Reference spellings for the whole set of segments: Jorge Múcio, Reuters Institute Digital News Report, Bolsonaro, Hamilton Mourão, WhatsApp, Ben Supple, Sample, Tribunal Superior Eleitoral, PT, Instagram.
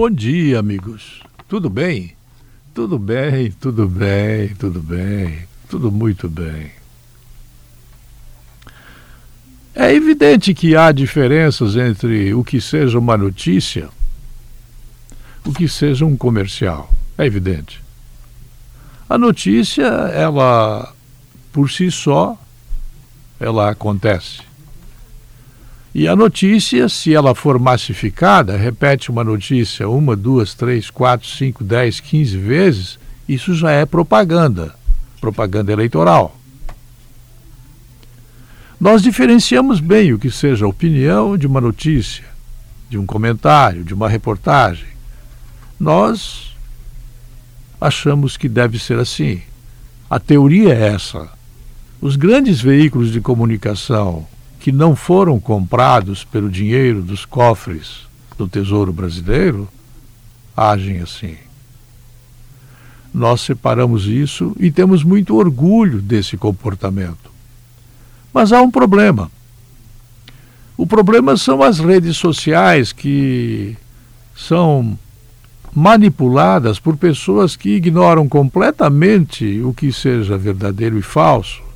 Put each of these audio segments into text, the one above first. Bom dia, amigos. Tudo bem? Tudo bem, tudo bem, tudo bem, tudo muito bem. É evidente que há diferenças entre o que seja uma notícia, o que seja um comercial. É evidente. A notícia, ela, por si só, ela acontece. E a notícia, se ela for massificada, repete uma notícia 1, 2, 3, 4, 5, 10, 15 vezes, isso já é propaganda, propaganda eleitoral. Nós diferenciamos bem o que seja a opinião de uma notícia, de um comentário, de uma reportagem. Nós achamos que deve ser assim. A teoria é essa. Os grandes veículos de comunicação que não foram comprados pelo dinheiro dos cofres do Tesouro Brasileiro agem assim. Nós separamos isso e temos muito orgulho desse comportamento. Mas há um problema. O problema são as redes sociais que são manipuladas por pessoas que ignoram completamente o que seja verdadeiro e falso,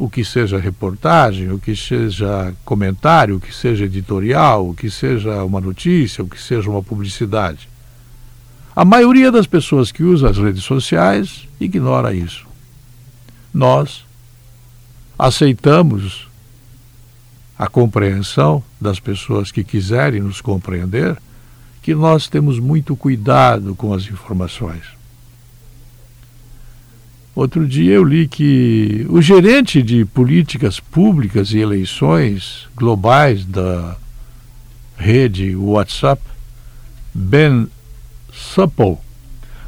o que seja reportagem, o que seja comentário, o que seja editorial, o que seja uma notícia, o que seja uma publicidade. A maioria das pessoas que usa as redes sociais ignora isso. Nós aceitamos a compreensão das pessoas que quiserem nos compreender, que nós temos muito cuidado com as informações. Outro dia eu li que o gerente de políticas públicas e eleições globais da rede WhatsApp, Ben Supple,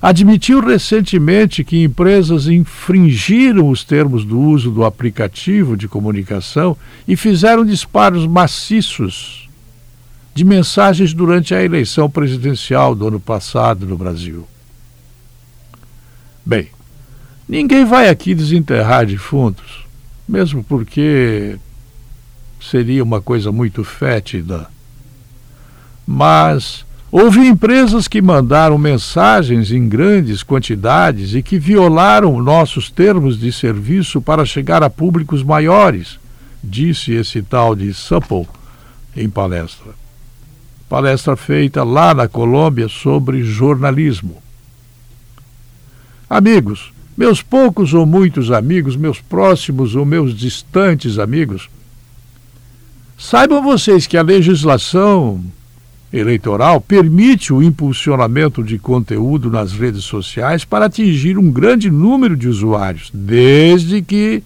admitiu recentemente que empresas infringiram os termos do uso do aplicativo de comunicação e fizeram disparos maciços de mensagens durante a eleição presidencial do ano passado no Brasil. Bem, ninguém vai aqui desenterrar defuntos, mesmo porque seria uma coisa muito fétida. Mas houve empresas que mandaram mensagens em grandes quantidades e que violaram nossos termos de serviço para chegar a públicos maiores, disse esse tal de Sample em palestra. Palestra feita lá na Colômbia sobre jornalismo. Amigos, meus poucos ou muitos amigos, meus próximos ou meus distantes amigos, saibam vocês que a legislação eleitoral permite o impulsionamento de conteúdo nas redes sociais para atingir um grande número de usuários, desde que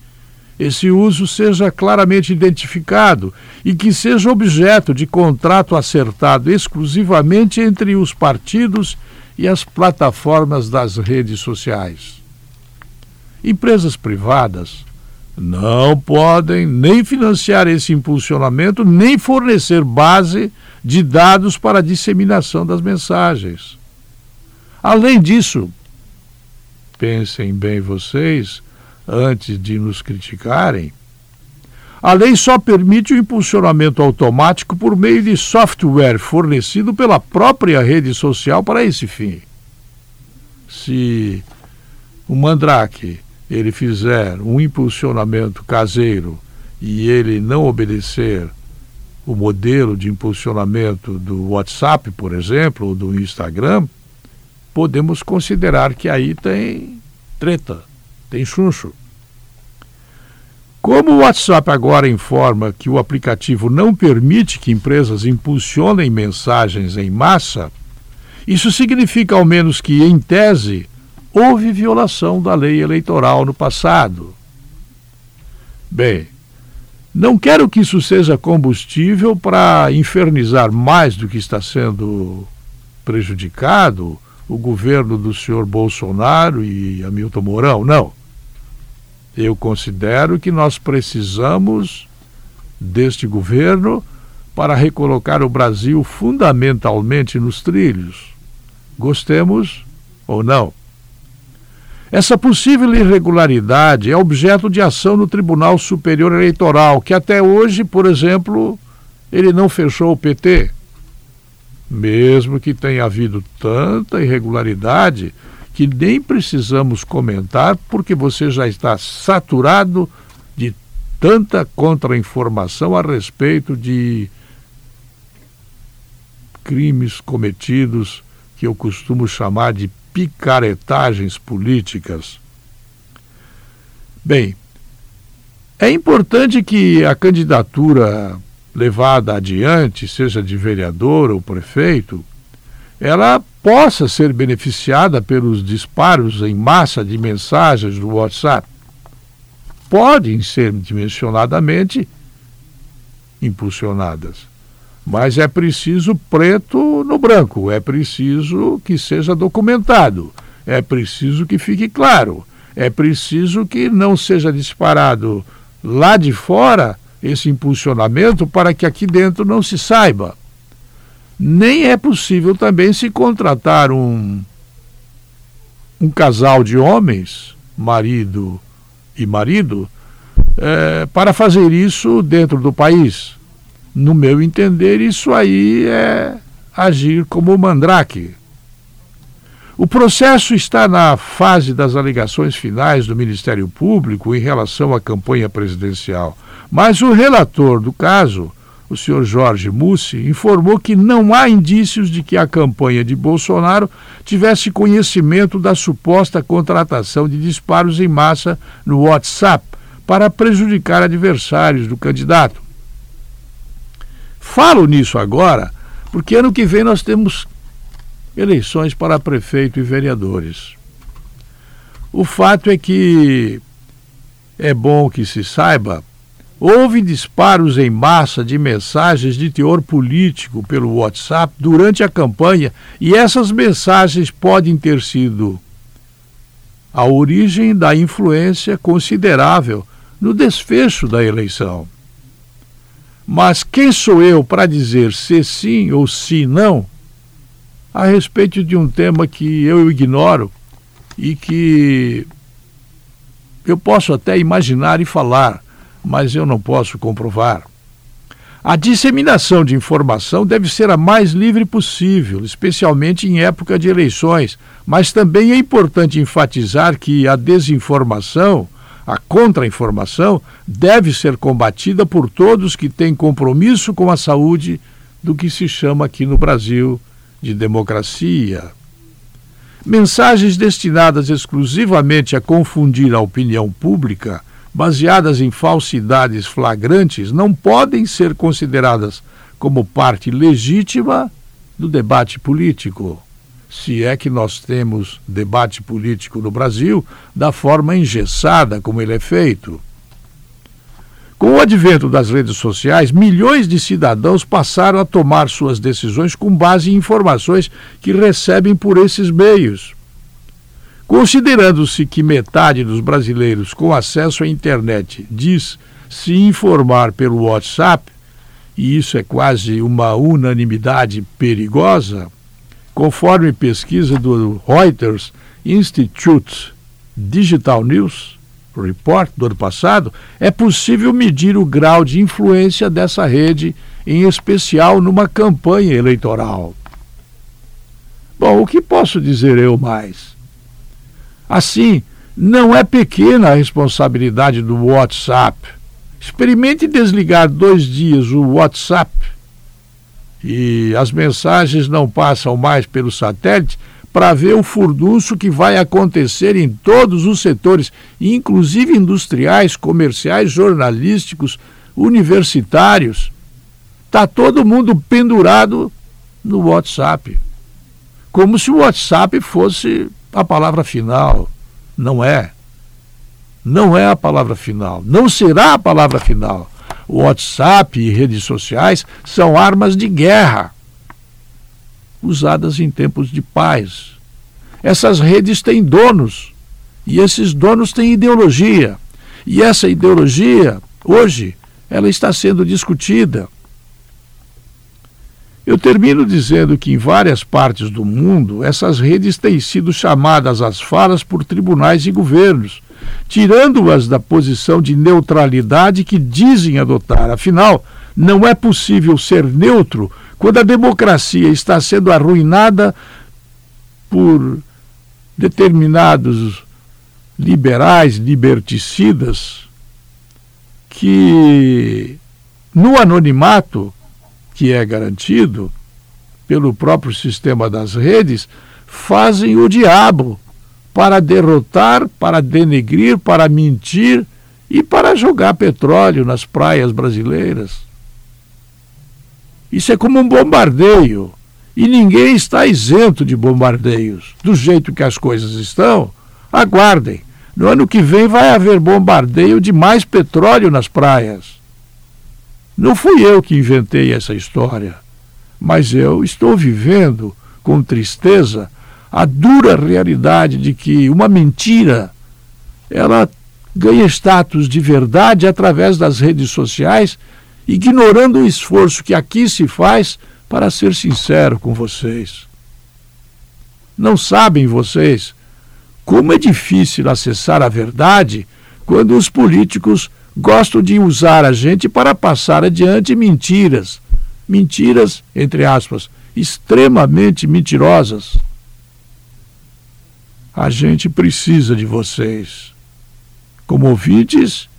esse uso seja claramente identificado e que seja objeto de contrato acertado exclusivamente entre os partidos e as plataformas das redes sociais. Empresas privadas não podem nem financiar esse impulsionamento, nem fornecer base de dados para a disseminação das mensagens. Além disso, pensem bem vocês, antes de nos criticarem, a lei só permite o impulsionamento automático por meio de software fornecido pela própria rede social para esse fim. Se o Mandrake ele fizer um impulsionamento caseiro e ele não obedecer o modelo de impulsionamento do WhatsApp, por exemplo, ou do Instagram, podemos considerar que aí tem treta, tem chuncho. Como o WhatsApp agora informa que o aplicativo não permite que empresas impulsionem mensagens em massa, isso significa, ao menos que em tese, houve violação da lei eleitoral no passado. Bem, não quero que isso seja combustível para infernizar mais do que está sendo prejudicado o governo do senhor Bolsonaro e Hamilton Mourão, não. Eu considero que nós precisamos deste governo para recolocar o Brasil fundamentalmente nos trilhos, gostemos ou não. Essa possível irregularidade é objeto de ação no Tribunal Superior Eleitoral, que até hoje, por exemplo, ele não fechou o PT. mesmo que tenha havido tanta irregularidade que nem precisamos comentar, porque você já está saturado de tanta contra-informação a respeito de crimes cometidos que eu costumo chamar de picaretagens políticas. Bem, é importante que a candidatura levada adiante, seja de vereador ou prefeito, ela possa ser beneficiada pelos disparos em massa de mensagens do WhatsApp. Podem ser dimensionadamente impulsionadas, mas é preciso preto no branco, é preciso que seja documentado, é preciso que fique claro, é preciso que não seja disparado lá de fora esse impulsionamento para que aqui dentro não se saiba. Nem é possível também se contratar um casal de homens, marido e marido, para fazer isso dentro do país. No meu entender, isso aí é agir como mandrake. O processo está na fase das alegações finais do Ministério Público em relação à campanha presidencial, mas o relator do caso, o senhor Jorge Múcio, informou que não há indícios de que a campanha de Bolsonaro tivesse conhecimento da suposta contratação de disparos em massa no WhatsApp para prejudicar adversários do candidato. Falo nisso agora porque ano que vem nós temos eleições para prefeito e vereadores. O fato é que é bom que se saiba, houve disparos em massa de mensagens de teor político pelo WhatsApp durante a campanha e essas mensagens podem ter sido a origem da influência considerável no desfecho da eleição. Mas quem sou eu para dizer se sim ou se não a respeito de um tema que eu ignoro e que eu posso até imaginar e falar, mas eu não posso comprovar. A disseminação de informação deve ser a mais livre possível, especialmente em época de eleições, mas também é importante enfatizar que a desinformação, a contra-informação, deve ser combatida por todos que têm compromisso com a saúde do que se chama aqui no Brasil de democracia. Mensagens destinadas exclusivamente a confundir a opinião pública, baseadas em falsidades flagrantes, não podem ser consideradas como parte legítima do debate político, se é que nós temos debate político no Brasil da forma engessada como ele é feito. Com o advento das redes sociais, milhões de cidadãos passaram a tomar suas decisões com base em informações que recebem por esses meios. Considerando-se que metade dos brasileiros com acesso à internet diz se informar pelo WhatsApp, e isso é quase uma unanimidade perigosa, conforme pesquisa do Reuters Institute Digital News Report do ano passado, é possível medir o grau de influência dessa rede, em especial numa campanha eleitoral. Bom, o que posso dizer eu mais? Assim, não é pequena a responsabilidade do WhatsApp. Experimente desligar 2 dias o WhatsApp e as mensagens não passam mais pelo satélite para ver o furdunço que vai acontecer em todos os setores, inclusive industriais, comerciais, jornalísticos, universitários. Está todo mundo pendurado no WhatsApp. Como se o WhatsApp fosse a palavra final. Não é. Não é a palavra final. Não será a palavra final. O WhatsApp e redes sociais são armas de guerra, usadas em tempos de paz. Essas redes têm donos, e esses donos têm ideologia. E essa ideologia, hoje, ela está sendo discutida. Eu termino dizendo que em várias partes do mundo, essas redes têm sido chamadas às falas por tribunais e governos, tirando-as da posição de neutralidade que dizem adotar. Afinal, não é possível ser neutro Quando a democracia está sendo arruinada por determinados liberais, liberticidas, que no anonimato que é garantido pelo próprio sistema das redes, fazem o diabo para derrotar, para denegrir, para mentir e para jogar petróleo nas praias brasileiras. Isso é como um bombardeio. E ninguém está isento de bombardeios. Do jeito que as coisas estão, aguardem. No ano que vem vai haver bombardeio de mais petróleo nas praias. Não fui eu que inventei essa história, mas eu estou vivendo com tristeza a dura realidade de que uma mentira, ela ganha status de verdade através das redes sociais, ignorando o esforço que aqui se faz para ser sincero com vocês. Não sabem vocês como é difícil acessar a verdade quando os políticos gostam de usar a gente para passar adiante mentiras. Mentiras, entre aspas, extremamente mentirosas. A gente precisa de vocês, como ouvintes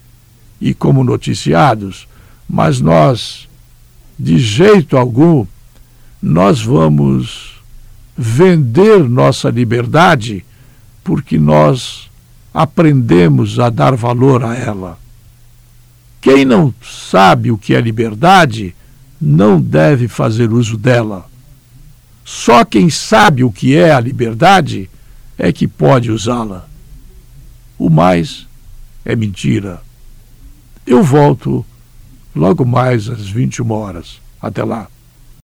e como noticiados, mas nós, de jeito algum, nós vamos vender nossa liberdade porque nós aprendemos a dar valor a ela. Quem não sabe o que é liberdade não deve fazer uso dela. Só quem sabe o que é a liberdade é que pode usá-la. O mais é mentira. Eu volto logo mais às 21 horas. Até lá.